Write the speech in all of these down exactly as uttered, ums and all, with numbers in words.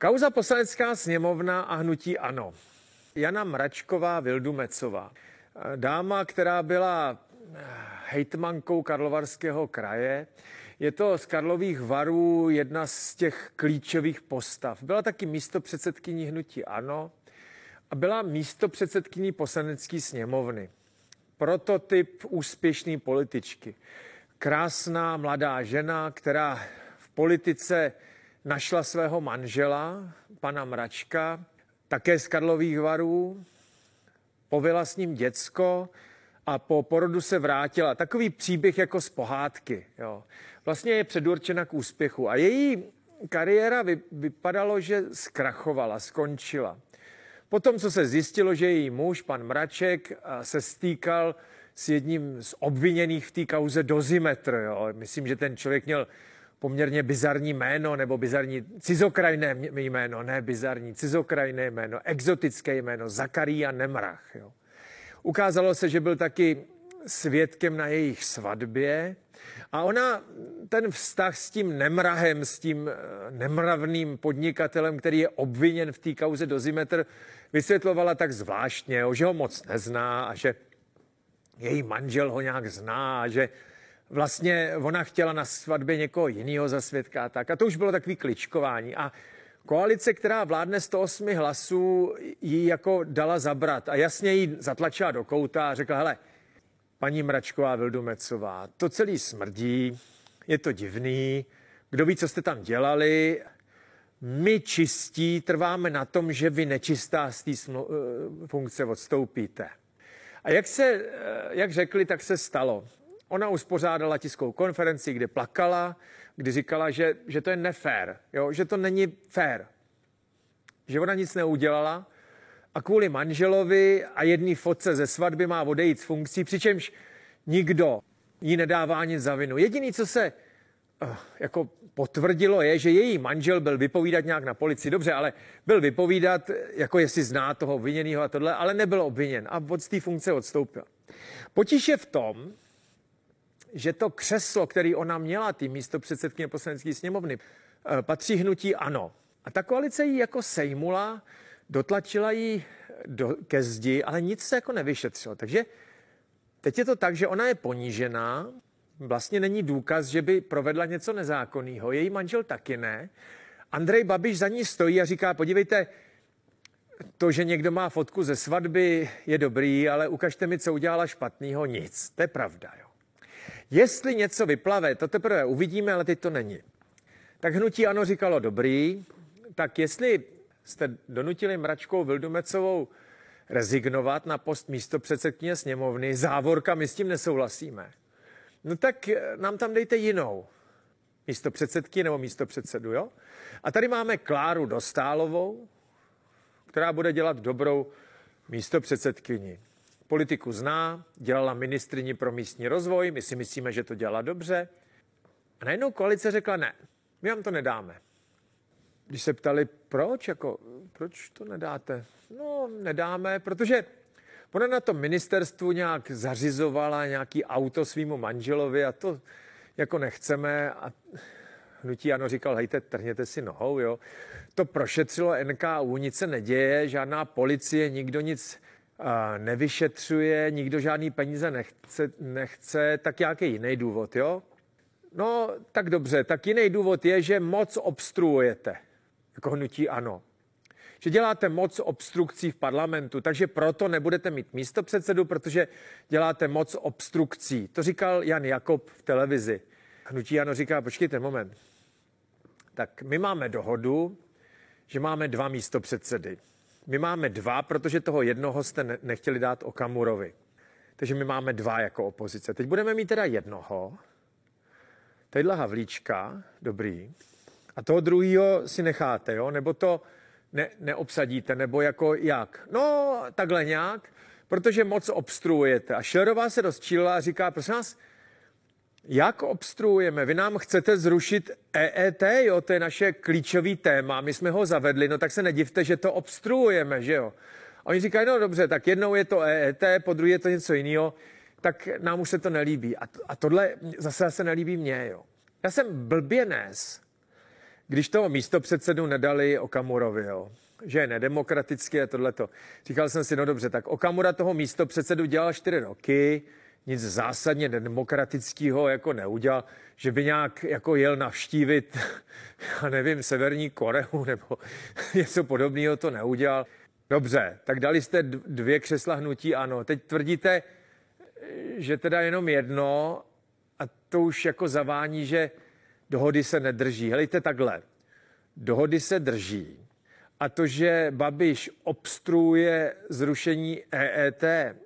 Kauza Poslanecká sněmovna a hnutí ANO. Jana Mračková Vildumetzová. Dáma, která byla hejtmankou Karlovarského kraje. Je to z Karlových Varů jedna z těch klíčových postav. Byla taky místopředsedkyní hnutí ANO a byla místopředsedkyní Poslanecké sněmovny. Prototyp úspěšné političky. Krásná mladá žena, která v politice našla svého manžela, pana Mračka, také z Karlových Varů, povila s ním děcko a po porodu se vrátila. Takový příběh jako z pohádky. Jo. Vlastně je předurčena k úspěchu. A její kariéra vy, vypadalo, že zkrachovala, skončila. Potom, co se zjistilo, že její muž, pan Mraček, se stýkal s jedním z obviněných v té kauze dozimetr. Jo. Myslím, že ten člověk měl poměrně bizarní jméno, nebo bizarní cizokrajné jméno, ne bizarní, cizokrajné jméno, exotické jméno, Zakaria Nemrach. Jo. Ukázalo se, že byl taky svědkem na jejich svatbě a ona ten vztah s tím Nemrahem, s tím nemravným podnikatelem, který je obviněn v té kauze dozimetr, vysvětlovala tak zvláštně, jo, že ho moc nezná a že její manžel ho nějak zná a že vlastně ona chtěla na svatbě někoho jiného za svědka a tak. A to už bylo takový kličkování. A koalice, která vládne sto osm hlasů, jí jako dala zabrat. A jasně jí zatlačila do kouta a řekla, hele, paní Mračková Vildumetzová, to celý smrdí, je to divný, kdo ví, co jste tam dělali. My čistí trváme na tom, že vy nečistá z té funkce odstoupíte. A jak se, jak řekli, tak se stalo. Ona uspořádala tiskovou konferenci, kde plakala, kdy říkala, že, že to je nefér, jo? Že to není fér, že ona nic neudělala a kvůli manželovi a jedné fotce ze svatby má odejít z funkcí, přičemž nikdo jí nedává nic za vinu. Jediné, co se jako potvrdilo, je, že její manžel byl vypovídat nějak na policii. Dobře, ale byl vypovídat, jako jestli zná toho obviněného a tohle, ale nebyl obviněn a od té funkce odstoupil. Potíž je v tom, že to křeslo, který ona měla, ty místo předsedkyně Poslanecké sněmovny, patří hnutí ANO. A ta koalice ji jako sejmula, dotlačila ji do, ke zdi, ale nic se jako nevyšetřilo. Takže teď je to tak, že ona je ponížená, vlastně není důkaz, že by provedla něco nezákonného, její manžel taky ne. Andrej Babiš za ní stojí a říká, podívejte, to, že někdo má fotku ze svatby, je dobrý, ale ukažte mi, co udělala špatného, nic. To je pravda, jo. Jestli něco vyplave, to teprve uvidíme, ale teď to není. Tak hnutí ANO říkalo, dobrý, tak jestli jste donutili Mračkou Vildumetzovou rezignovat na post místopředsedkyně sněmovny, závorka, my s tím nesouhlasíme, no tak nám tam dejte jinou místopředsedky nebo místopředsedu, jo? A tady máme Kláru Dostálovou, která bude dělat dobrou místopředsedkyni. Politiku zná, dělala ministryni pro místní rozvoj, my si myslíme, že to dělala dobře. A najednou koalice řekla ne, my vám to nedáme. Když se ptali, proč, jako, proč to nedáte? No, nedáme, protože ona na tom ministerstvu nějak zařizovala nějaký auto svýmu manželovi a to jako nechceme. A hnutí ANO říkal, hejte, trhněte si nohou, jo. To prošetřilo N K U, nic se neděje, žádná policie, nikdo nic nevyšetřuje, nikdo žádný peníze nechce, nechce tak nějaký jiný důvod, jo? No, tak dobře, tak jiný důvod je, že moc obstruujete, jako hnutí ANO. Že děláte moc obstrukcí v parlamentu, takže proto nebudete mít místopředsedu, protože děláte moc obstrukcí. To říkal Jan Jakob v televizi. Hnutí ANO říká, počkejte, moment. Tak my máme dohodu, že máme dva místopředsedy. My máme dva, protože toho jednoho jste nechtěli dát Okamurovi. Takže my máme dva jako opozice. Teď budeme mít teda jednoho, tadyhle Havlíčka, dobrý, a toho druhýho si necháte, jo? Nebo to ne, neobsadíte, nebo jako jak? No, takhle nějak, protože moc obstruujete. A Šerová se rozčílila a říká, prosím vás, jak obstruujeme? Vy nám chcete zrušit E E T, jo? To je naše klíčový téma, my jsme ho zavedli, no tak se nedivte, že to obstruujeme, že jo? A oni říkají, no dobře, tak jednou je to E E T, po druhé je to něco jiného, tak nám už se to nelíbí. A, to, a tohle zase se nelíbí mně, jo? Já jsem blběnec, když toho místopředsedu nedali Okamurovi, jo, že je nedemokratický a tohleto. Říkal jsem si, no dobře, tak Okamura toho místopředsedu dělal čtyři roky, nic zásadně nedemokratického jako neudělal, že by nějak jako jel navštívit, já nevím, Severní Koreu nebo něco podobného, to neudělal. Dobře, tak dali jste dvě křesla hnutí ANO. Teď tvrdíte, že teda jenom jedno, a to už jako zavání, že dohody se nedrží. Helejte takhle, dohody se drží. A to, že Babiš obstruuje zrušení E E T,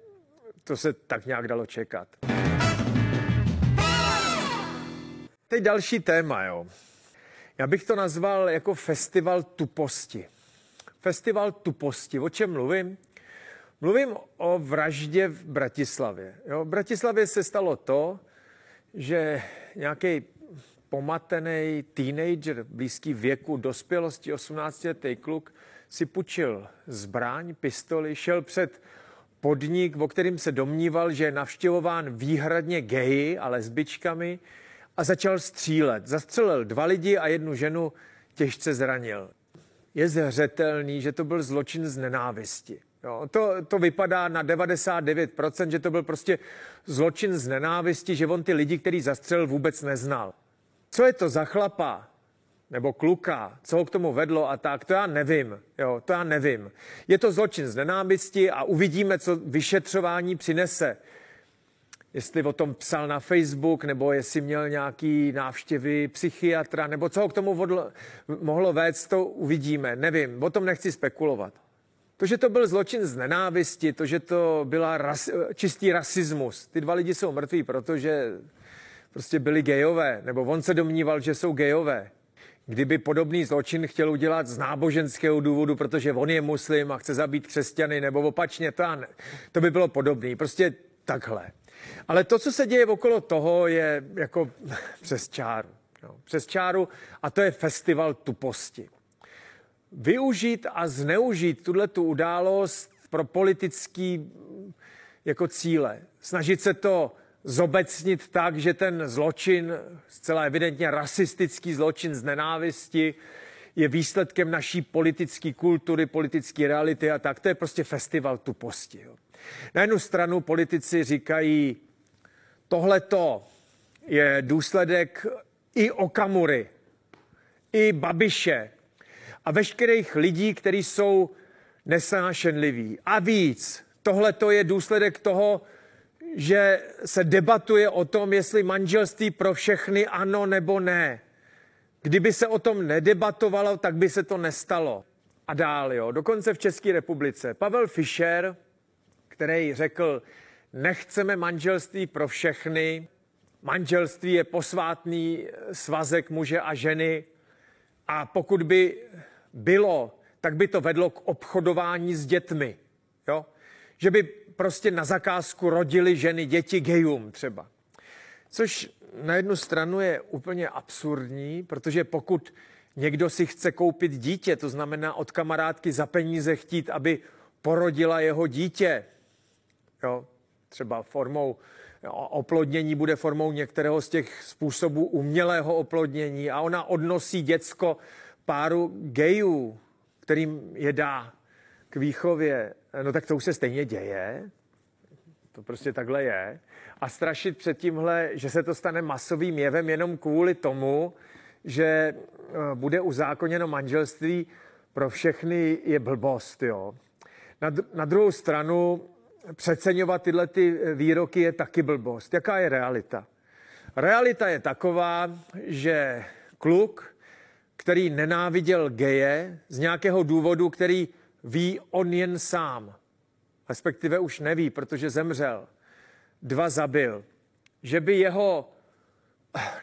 to se tak nějak dalo čekat. Teď další téma, jo. Já bych to nazval jako festival tuposti. Festival tuposti. O čem mluvím? Mluvím o vraždě v Bratislavě. Jo, v Bratislavě se stalo to, že nějaký pomatený teenager blízký věku dospělosti, osmnáctiletý kluk, si půjčil zbraň, pistoli, šel před podnik, o kterým se domníval, že je navštěvován výhradně geji a lesbičkami, a začal střílet. Zastřelil dva lidi a jednu ženu těžce zranil. Je zřetelný, že to byl zločin z nenávisti. Jo, to, to vypadá na devadesát devět procent, že to byl prostě zločin z nenávisti, že on ty lidi, který zastřelil, vůbec neznal. Co je to za chlapa nebo kluka, co ho k tomu vedlo a tak, to já nevím. Jo, to já nevím. Je to zločin z nenávisti a uvidíme, co vyšetřování přinese. Jestli o tom psal na Facebook, nebo jestli měl nějaký návštěvy psychiatra, nebo co ho k tomu vodlo, mohlo vést, to uvidíme. Nevím, o tom nechci spekulovat. To, že to byl zločin z nenávisti, to, že to byla ras, čistý rasismus. Ty dva lidi jsou mrtví, protože prostě byli gejové, nebo on se domníval, že jsou gejové. Kdyby podobný zločin chtěl udělat z náboženského důvodu, protože on je muslim a chce zabít křesťany, nebo opačně, to, ne, to by bylo podobný. Prostě takhle. Ale to, co se děje okolo toho, je jako přes čáru. No, přes čáru, a to je festival tuposti. Využít a zneužít tuhletu událost pro politický jako cíle. Snažit se to zobecnit tak, že ten zločin, zcela evidentně rasistický zločin z nenávisti, je výsledkem naší politické kultury, politické reality a tak. To je prostě festival tuposti. Jo. Na jednu stranu politici říkají, tohleto je důsledek i Okamury, i Babiše a veškerých lidí, kteří jsou nesnášenliví. A víc, tohleto je důsledek toho, že se debatuje o tom, jestli manželství pro všechny ano nebo ne. Kdyby se o tom nedebatovalo, tak by se to nestalo. A dál, jo, dokonce v České republice. Pavel Fischer, který řekl, nechceme manželství pro všechny, manželství je posvátný svazek muže a ženy a pokud by bylo, tak by to vedlo k obchodování s dětmi. Jo? Že by prostě na zakázku rodili ženy děti gejům třeba. Což na jednu stranu je úplně absurdní, protože pokud někdo si chce koupit dítě, to znamená od kamarádky za peníze chtít, aby porodila jeho dítě, jo, třeba formou jo, oplodnění bude formou některého z těch způsobů umělého oplodnění a ona odnosí děcko páru gejů, kterým je dá k výchově, no tak to už se stejně děje, to prostě takhle je. A strašit před tímhle, že se to stane masovým jevem jenom kvůli tomu, že bude uzákoněno manželství pro všechny, je blbost, jo. Na, na druhou stranu přeceňovat tyhle ty výroky je taky blbost. Jaká je realita? Realita je taková, že kluk, který nenáviděl geje z nějakého důvodu, který ví on jen sám, respektive už neví, protože zemřel, dva zabil, že by jeho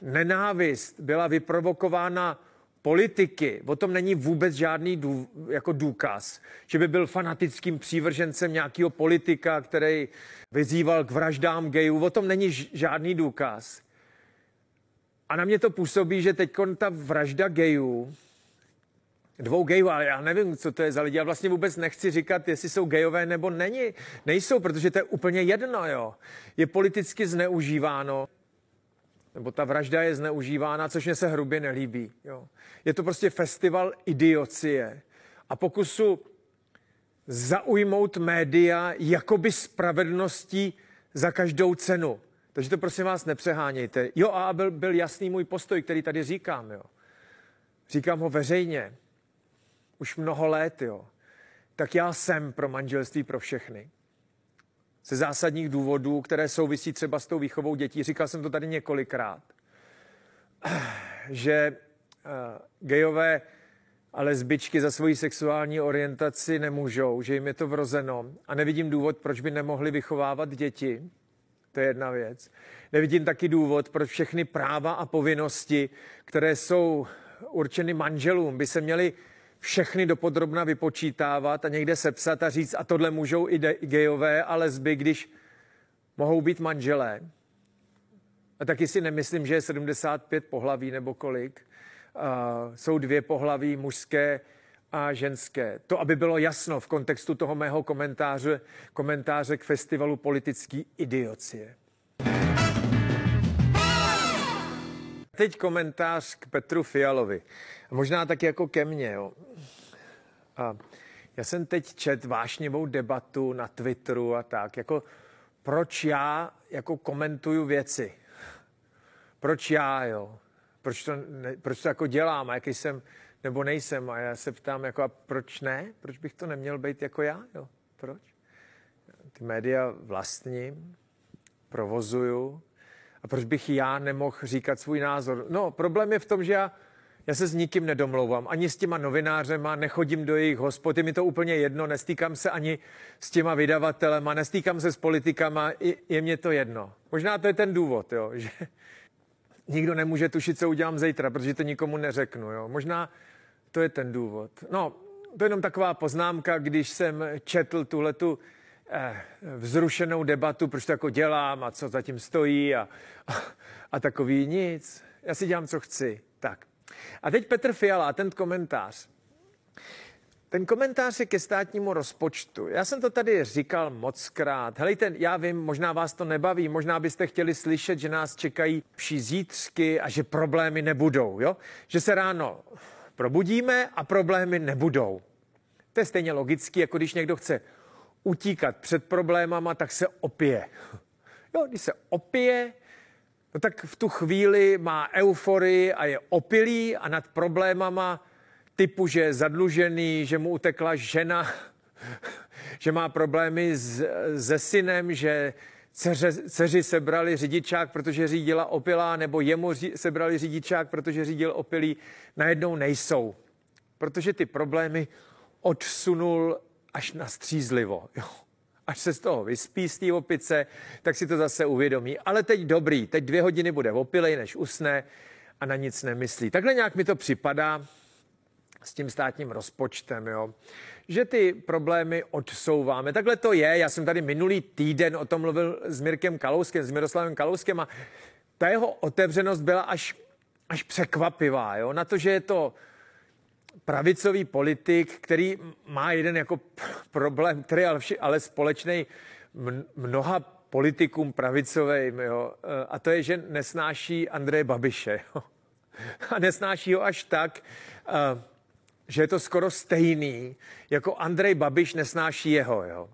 nenávist byla vyprovokována politiky, o tom není vůbec žádný dů, jako důkaz, že by byl fanatickým přívržencem nějakého politika, který vyzýval k vraždám gejů, o tom není žádný důkaz. A na mě to působí, že teď ta vražda gejů, dvou gejů, ale já nevím, co to je za lidi, já vlastně vůbec nechci říkat, jestli jsou gejové nebo není, nejsou, protože to je úplně jedno, jo. Je politicky zneužíváno. nebo ta vražda je zneužívána, což mě se hrubě nelíbí. Jo. Je to prostě festival idiocie a pokusu zaujmout média jakoby spravedlností za každou cenu. Takže to prosím vás nepřehánějte. Jo, a byl, byl jasný můj postoj, který tady říkám. Jo. Říkám ho veřejně. Už mnoho let, jo. Tak já jsem pro manželství pro všechny. Ze zásadních důvodů, které souvisí třeba s tou výchovou dětí. Říkal jsem to tady několikrát, že gejové a lesbičky za svoji sexuální orientaci nemůžou, že jim je to vrozeno. A nevidím důvod, proč by nemohli vychovávat děti. To je jedna věc. Nevidím taky důvod, proč všechny práva a povinnosti, které jsou určeny manželům, by se měly všechny dopodrobna vypočítávat a někde sepsat a říct, a tohle můžou i gejové a lesby, když mohou být manželé. A taky si nemyslím, že je sedmdesát pět pohlaví nebo kolik. Uh, jsou dvě pohlaví, mužské a ženské. To, aby bylo jasno v kontextu toho mého komentáře, komentáře k festivalu politický idiocie. Teď komentář k Petru Fialovi. Možná tak jako ke mně. Jo. A já jsem teď čet vášnivou debatu na Twitteru a tak. Jako, proč já jako komentuju věci? Proč já, jo? Proč to, ne, proč to jako dělám a jaký jsem nebo nejsem? A já se ptám, jako, a proč ne? Proč bych to neměl být jako já? Jo? Proč? Ty média vlastním, provozuju. A proč bych já nemohl říkat svůj názor? No, problém je v tom, že já, já se s nikým nedomlouvám. Ani s těma novinářema, nechodím do jejich hospody, mi to úplně jedno, nestýkám se ani s těma vydavatelema, nestýkám se s politikama, je, je mě to jedno. Možná to je ten důvod, jo, že nikdo nemůže tušit, co udělám zítra, protože to nikomu neřeknu. Jo. Možná to je ten důvod. No, to je jenom taková poznámka, když jsem četl tuhletu Eh, vzrušenou debatu, proč to jako dělám a co zatím stojí a, a, a takový nic. Já si dělám, co chci. Tak. A teď Petr Fiala, ten komentář. Ten komentář je ke státnímu rozpočtu. Já jsem to tady říkal mockrát. Helejte, já vím, možná vás to nebaví, možná byste chtěli slyšet, že nás čekají pší zítřky a že problémy nebudou. Jo? Že se ráno probudíme a problémy nebudou. To je stejně logický, jako když někdo chce utíkat před problémama, tak se opije. Jo, když se opije, no tak v tu chvíli má euforii a je opilý a nad problémama typu, že je zadlužený, že mu utekla žena, že má problémy s, se synem, že dceře, dceři sebrali řidičák, protože řídila opilá, nebo jemu ři, sebrali řidičák, protože řídil opilý, najednou nejsou. Protože ty problémy odsunul až na střízlivo, jo. Až se z toho vyspí z té opice, tak si to zase uvědomí. Ale teď dobrý, teď dvě hodiny bude opilej, než usne a na nic nemyslí. Takhle nějak mi to připadá s tím státním rozpočtem, jo. Že ty problémy odsouváme. Takhle to je, já jsem tady minulý týden o tom mluvil s Mirkem Kalouskem, s Miroslavem Kalouskem a ta jeho otevřenost byla až, až překvapivá, jo. Na to, že je to pravicový politik, který má jeden jako problém, který je ale, ale společný mnoha politikům pravicovým, jo, a to je, že nesnáší Andreje Babiše. Jo. A nesnáší ho až tak, že je to skoro stejný, jako Andrej Babiš nesnáší jeho. Jo.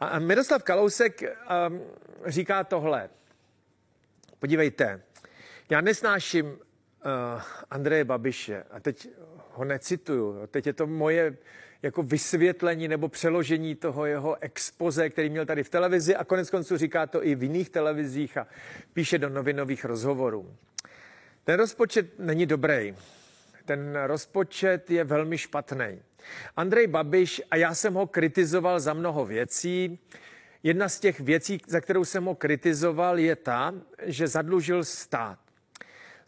A Miroslav Kalousek říká tohle. Podívejte, já nesnáším Andreje Babiše a teď ho necituju. Teď je to moje jako vysvětlení nebo přeložení toho jeho expoze, který měl tady v televizi a konec konců říká to i v jiných televizích a píše do novinových rozhovorů. Ten rozpočet není dobrý. Ten rozpočet je velmi špatný. Andrej Babiš, a já jsem ho kritizoval za mnoho věcí, jedna z těch věcí, za kterou jsem ho kritizoval, je ta, že zadlužil stát.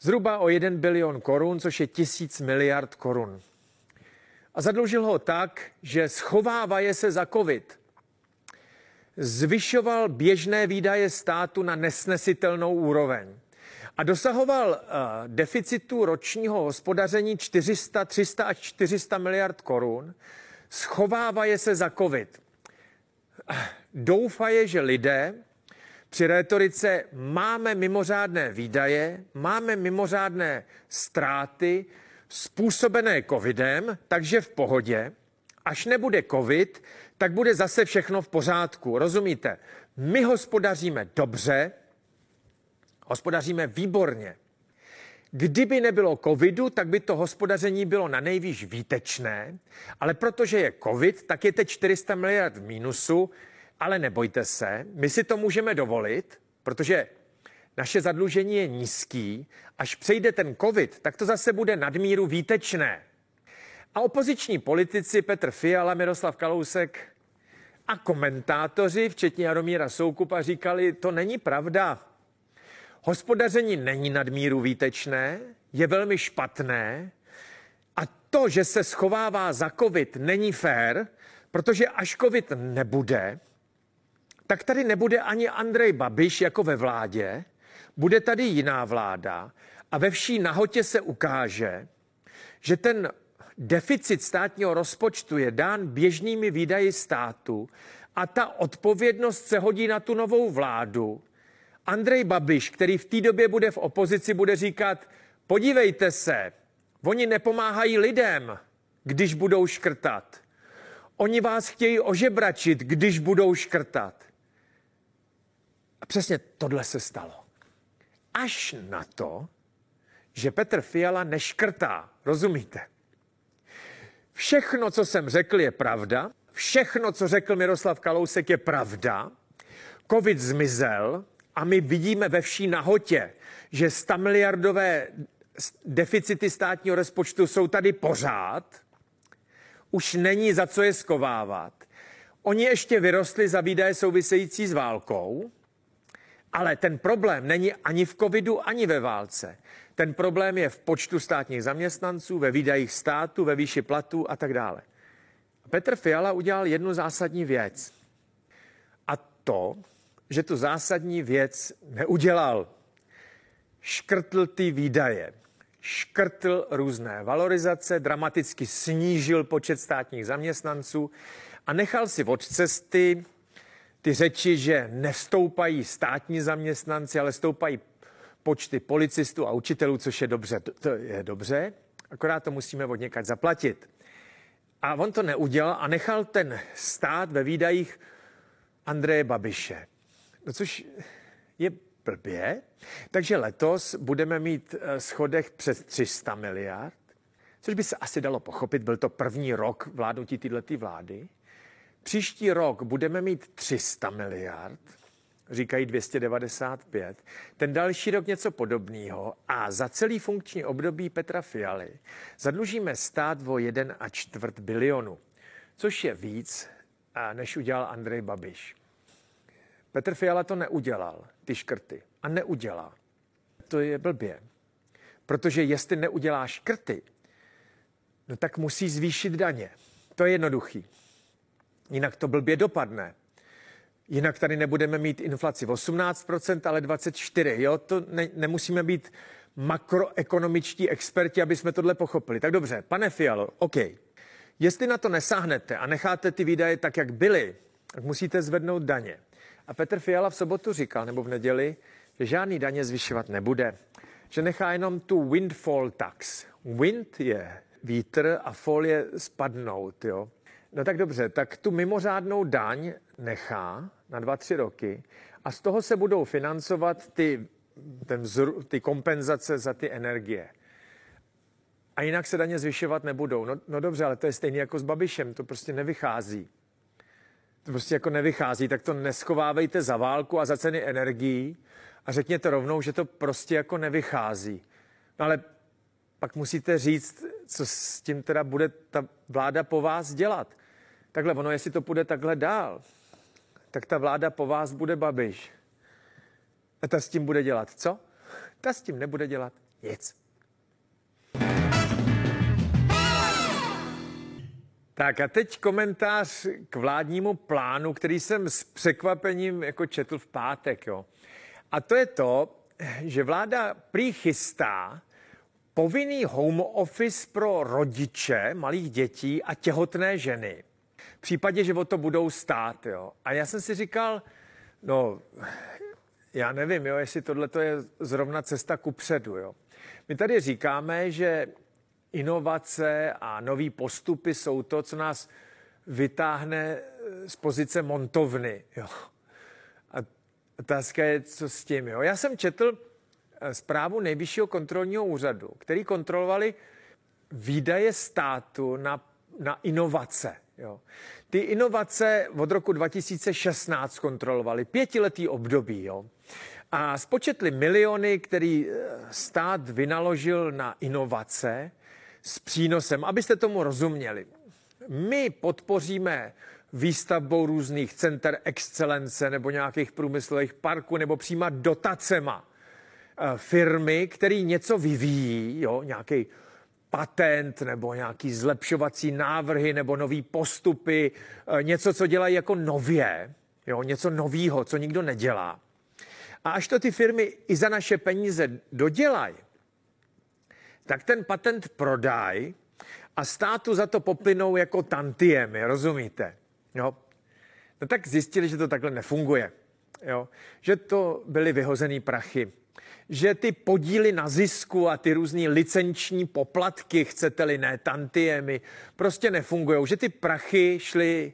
Zhruba o jeden bilion korun, což je tisíc miliard korun. A zadlužil ho tak, že schovává je se za covid. Zvyšoval běžné výdaje státu na nesnesitelnou úroveň. A dosahoval uh, deficitu ročního hospodaření čtyři sta, tři sta až čtyři sta miliard korun. Schovává je se za covid. Doufaje, že lidé Při rétorice máme mimořádné výdaje, máme mimořádné ztráty způsobené covidem, takže v pohodě. Až nebude covid, tak bude zase všechno v pořádku. Rozumíte? My hospodaříme dobře, hospodaříme výborně. Kdyby nebylo covidu, tak by to hospodaření bylo na nejvýš výtečné, ale protože je covid, tak je teď čtyři sta miliard v mínusu, ale nebojte se, my si to můžeme dovolit, protože naše zadlužení je nízký, až přejde ten covid, tak to zase bude nadmíru výtečné. A opoziční politici Petr Fiala, Miroslav Kalousek a komentátoři, včetně Jaromíra Soukupa, říkali, to není pravda. Hospodaření není nadmíru výtečné, je velmi špatné a to, že se schovává za covid, není fér, protože až covid nebude, tak tady nebude ani Andrej Babiš jako ve vládě, bude tady jiná vláda a ve vší nahotě se ukáže, že ten deficit státního rozpočtu je dán běžnými výdaji státu a ta odpovědnost se hodí na tu novou vládu. Andrej Babiš, který v té době bude v opozici, bude říkat, podívejte se, oni nepomáhají lidem, když budou škrtat. Oni vás chtějí ožebračit, když budou škrtat. A přesně tohle se stalo. Až na to, že Petr Fiala neškrtá, rozumíte? Všechno, co jsem řekl, je pravda. Všechno, co řekl Miroslav Kalousek, je pravda. Covid zmizel a my vidíme ve vší nahotě, že stamiliardové deficity státního rozpočtu jsou tady pořád. Už není za co je schovávat. Oni ještě vyrostli za výdaje související s válkou, ale ten problém není ani v covidu, ani ve válce. Ten problém je v počtu státních zaměstnanců, ve výdajích státu, ve výši platů a tak dále. Petr Fiala udělal jednu zásadní věc. A to, že tu zásadní věc neudělal. Škrtl ty výdaje. Škrtl různé valorizace, dramaticky snížil počet státních zaměstnanců a nechal si od cesty ty řeči, že nevstoupají státní zaměstnanci, ale stoupají počty policistů a učitelů, což je dobře. To je dobře, akorát to musíme od někud zaplatit. A on to neudělal a nechal ten stát ve výdajích Andreje Babiše. No což je blbě. Takže letos budeme mít schodek přes tři sta miliard, což by se asi dalo pochopit, byl to první rok vládnutí této vlády. Příští rok budeme mít tři sta miliard, říkají dvě stě devadesát pět, ten další rok něco podobného a za celý funkční období Petra Fialy zadlužíme stát o jeden a čtvrt bilionu, což je víc, než udělal Andrej Babiš. Petr Fiala to neudělal, ty škrty, a neudělá. To je blbě, protože jestli neudělá škrty, no tak musí zvýšit daně. To je jednoduchý. Jinak to blbě dopadne. Jinak tady nebudeme mít inflaci osmnáct procent, ale dvacet čtyři procent. Jo? To ne, nemusíme být makroekonomičtí experti, aby jsme tohle pochopili. Tak dobře, pane Fialo, OK. Jestli na to nesáhnete a necháte ty výdaje tak, jak byly, tak musíte zvednout daně. A Petr Fiala v sobotu říkal, nebo v neděli, že žádný daně zvyšovat nebude. Že nechá jenom tu windfall tax. Wind je vítr a fall je spadnout, jo. No tak dobře, tak tu mimořádnou daň nechá na dva, tři roky a z toho se budou financovat ty, ten vzru, ty kompenzace za ty energie. A jinak se daně zvyšovat nebudou. No, no dobře, ale to je stejné jako s Babišem, to prostě nevychází. To prostě jako nevychází, tak to neschovávejte za válku a za ceny energií a řekněte rovnou, že to prostě jako nevychází. No ale pak musíte říct, co s tím teda bude ta vláda po vás dělat. Takhle ono, jestli to půjde takhle dál, tak ta vláda po vás bude Babiš. A ta s tím bude dělat co? Ta s tím nebude dělat nic. Tak a teď komentář k vládnímu plánu, který jsem s překvapením jako četl v pátek. Jo. A to je to, že vláda prý chystá povinný home office pro rodiče malých dětí a těhotné ženy. V případě, že o to budou stát. Jo. A já jsem si říkal, no Já nevím, jo, jestli tohleto je zrovna cesta kupředu, jo. My tady říkáme, že inovace a nový postupy jsou to, co nás vytáhne z pozice montovny, jo. A otázka je, co s tím, jo. Já jsem četl zprávu Nejvyššího kontrolního úřadu, který kontrolovali výdaje státu na, na inovace. Jo. Ty inovace od roku dva tisíce šestnáct kontrolovali, pětiletý období. Jo. A spočetli miliony, který stát vynaložil na inovace s přínosem. Abyste tomu rozuměli, my podpoříme výstavbou různých center excelence nebo nějakých průmyslových parků nebo přímo dotacema firmy, které něco vyvíjí, jo, nějaký patent nebo nějaký zlepšovací návrhy nebo nový postupy, něco, co dělají jako nově, jo, něco novýho, co nikdo nedělá. A až to ty firmy i za naše peníze dodělají, tak ten patent prodají a státu za to poplynou jako tantiemy, rozumíte? Jo. No tak zjistili, že to takhle nefunguje, jo, že to byly vyhozený prachy, že ty podíly na zisku a ty různý licenční poplatky, chcete-li ne, tantiemy, prostě nefungujou, že ty prachy šly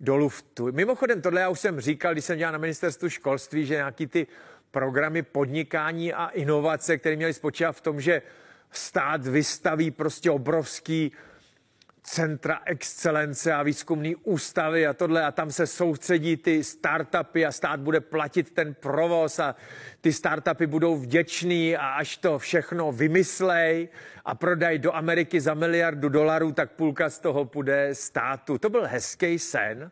do luftu. Mimochodem, tohle já už jsem říkal, když jsem dělal na ministerstvu školství, že nějaký ty programy podnikání a inovace, které měly spočívat v tom, že stát vystaví prostě obrovský centra excelence a výzkumný ústavy a tohle a tam se soustředí ty startupy a stát bude platit ten provoz a ty startupy budou vděčný a až to všechno vymyslej a prodají do Ameriky za miliardu dolarů, tak půlka z toho půjde státu. To byl hezký sen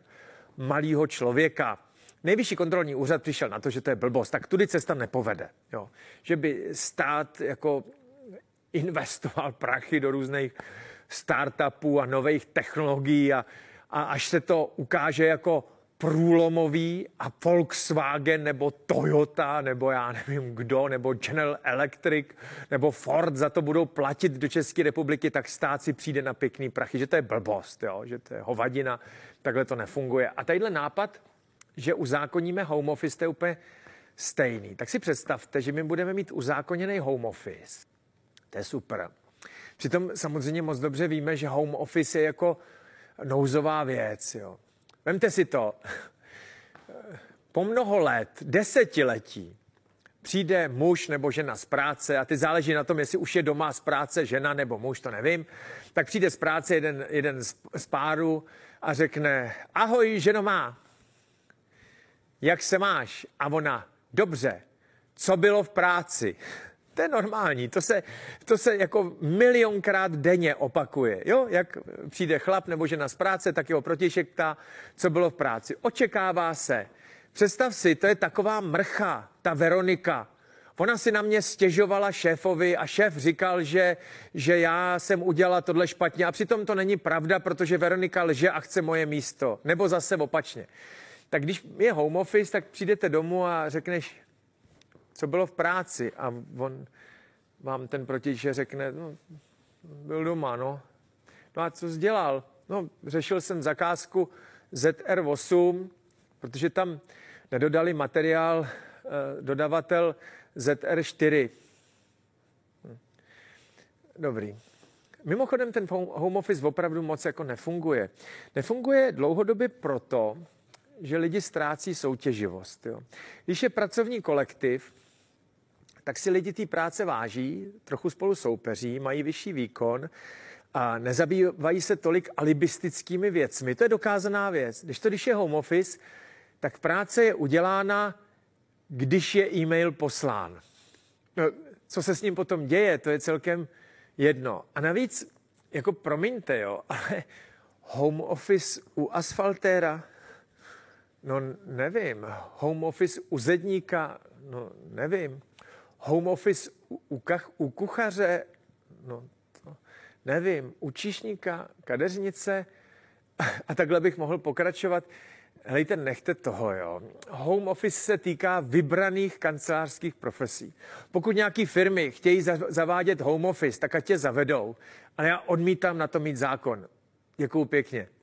malého člověka. Nejvyšší kontrolní úřad přišel na to, že to je blbost, tak tudy cesta nepovede. Jo. Že by stát jako investoval prachy do různých startupů a nových technologií a, a až se to ukáže jako průlomový a Volkswagen nebo Toyota nebo já nevím kdo, nebo General Electric nebo Ford za to budou platit do České republiky, tak stát si přijde na pěkný prachy, že to je blbost, jo? Že to je hovadina, takhle to nefunguje. A tadyhle nápad, že uzákoníme home office, to je úplně stejný. Tak si představte, že my budeme mít uzákoněný home office. To je super. Přitom samozřejmě moc dobře víme, že home office je jako nouzová věc. Jo. Vemte si to. Po mnoho let, desetiletí, přijde muž nebo žena z práce a teď záleží na tom, jestli už je doma z práce žena nebo muž, to nevím, tak přijde z práce jeden, jeden z, z páru a řekne: ahoj, ženo má, jak se máš? A ona: dobře, co bylo v práci? To je normální, to se, to se jako milionkrát denně opakuje. Jo? Jak přijde chlap nebo žena z práce, tak jeho protějšek ptá, co bylo v práci. Očekává se. Představ si, to je taková mrcha, ta Veronika. Ona si na mě stěžovala šéfovi a šéf říkal, že, že já jsem udělala tohle špatně. A přitom to není pravda, protože Veronika lže a chce moje místo. Nebo zase opačně. Tak když je home office, tak přijdete domů a řekneš: co bylo v práci? A on vám ten protiče řekne: no, byl doma, no. No a co jsi dělal? No, řešil jsem zakázku Z R osm, protože tam nedodali materiál eh, dodavatel Z R čtyři. Dobrý. Mimochodem ten home office opravdu moc jako nefunguje. Nefunguje dlouhodobě proto, že lidi ztrácí soutěživost. Jo. Když je pracovní kolektiv, tak si lidi té práce váží, trochu spolu soupeří, mají vyšší výkon a nezabývají se tolik alibistickými věcmi. To je dokázaná věc. Když to, když je home office, tak práce je udělána, když je e-mail poslán. No, co se s ním potom děje, to je celkem jedno. A navíc, jako promiňte, jo, ale home office u asfaltéra? No nevím. Home office u zedníka? No nevím. Home office u, u, kach, u kuchaře, no to nevím, u číšníka, kadeřnice a takhle bych mohl pokračovat. Helejte, nechte toho, jo. Home office se týká vybraných kancelářských profesí. Pokud nějaký firmy chtějí za, zavádět home office, tak ať je zavedou, ale já odmítám na to mít zákon. Děkuju pěkně.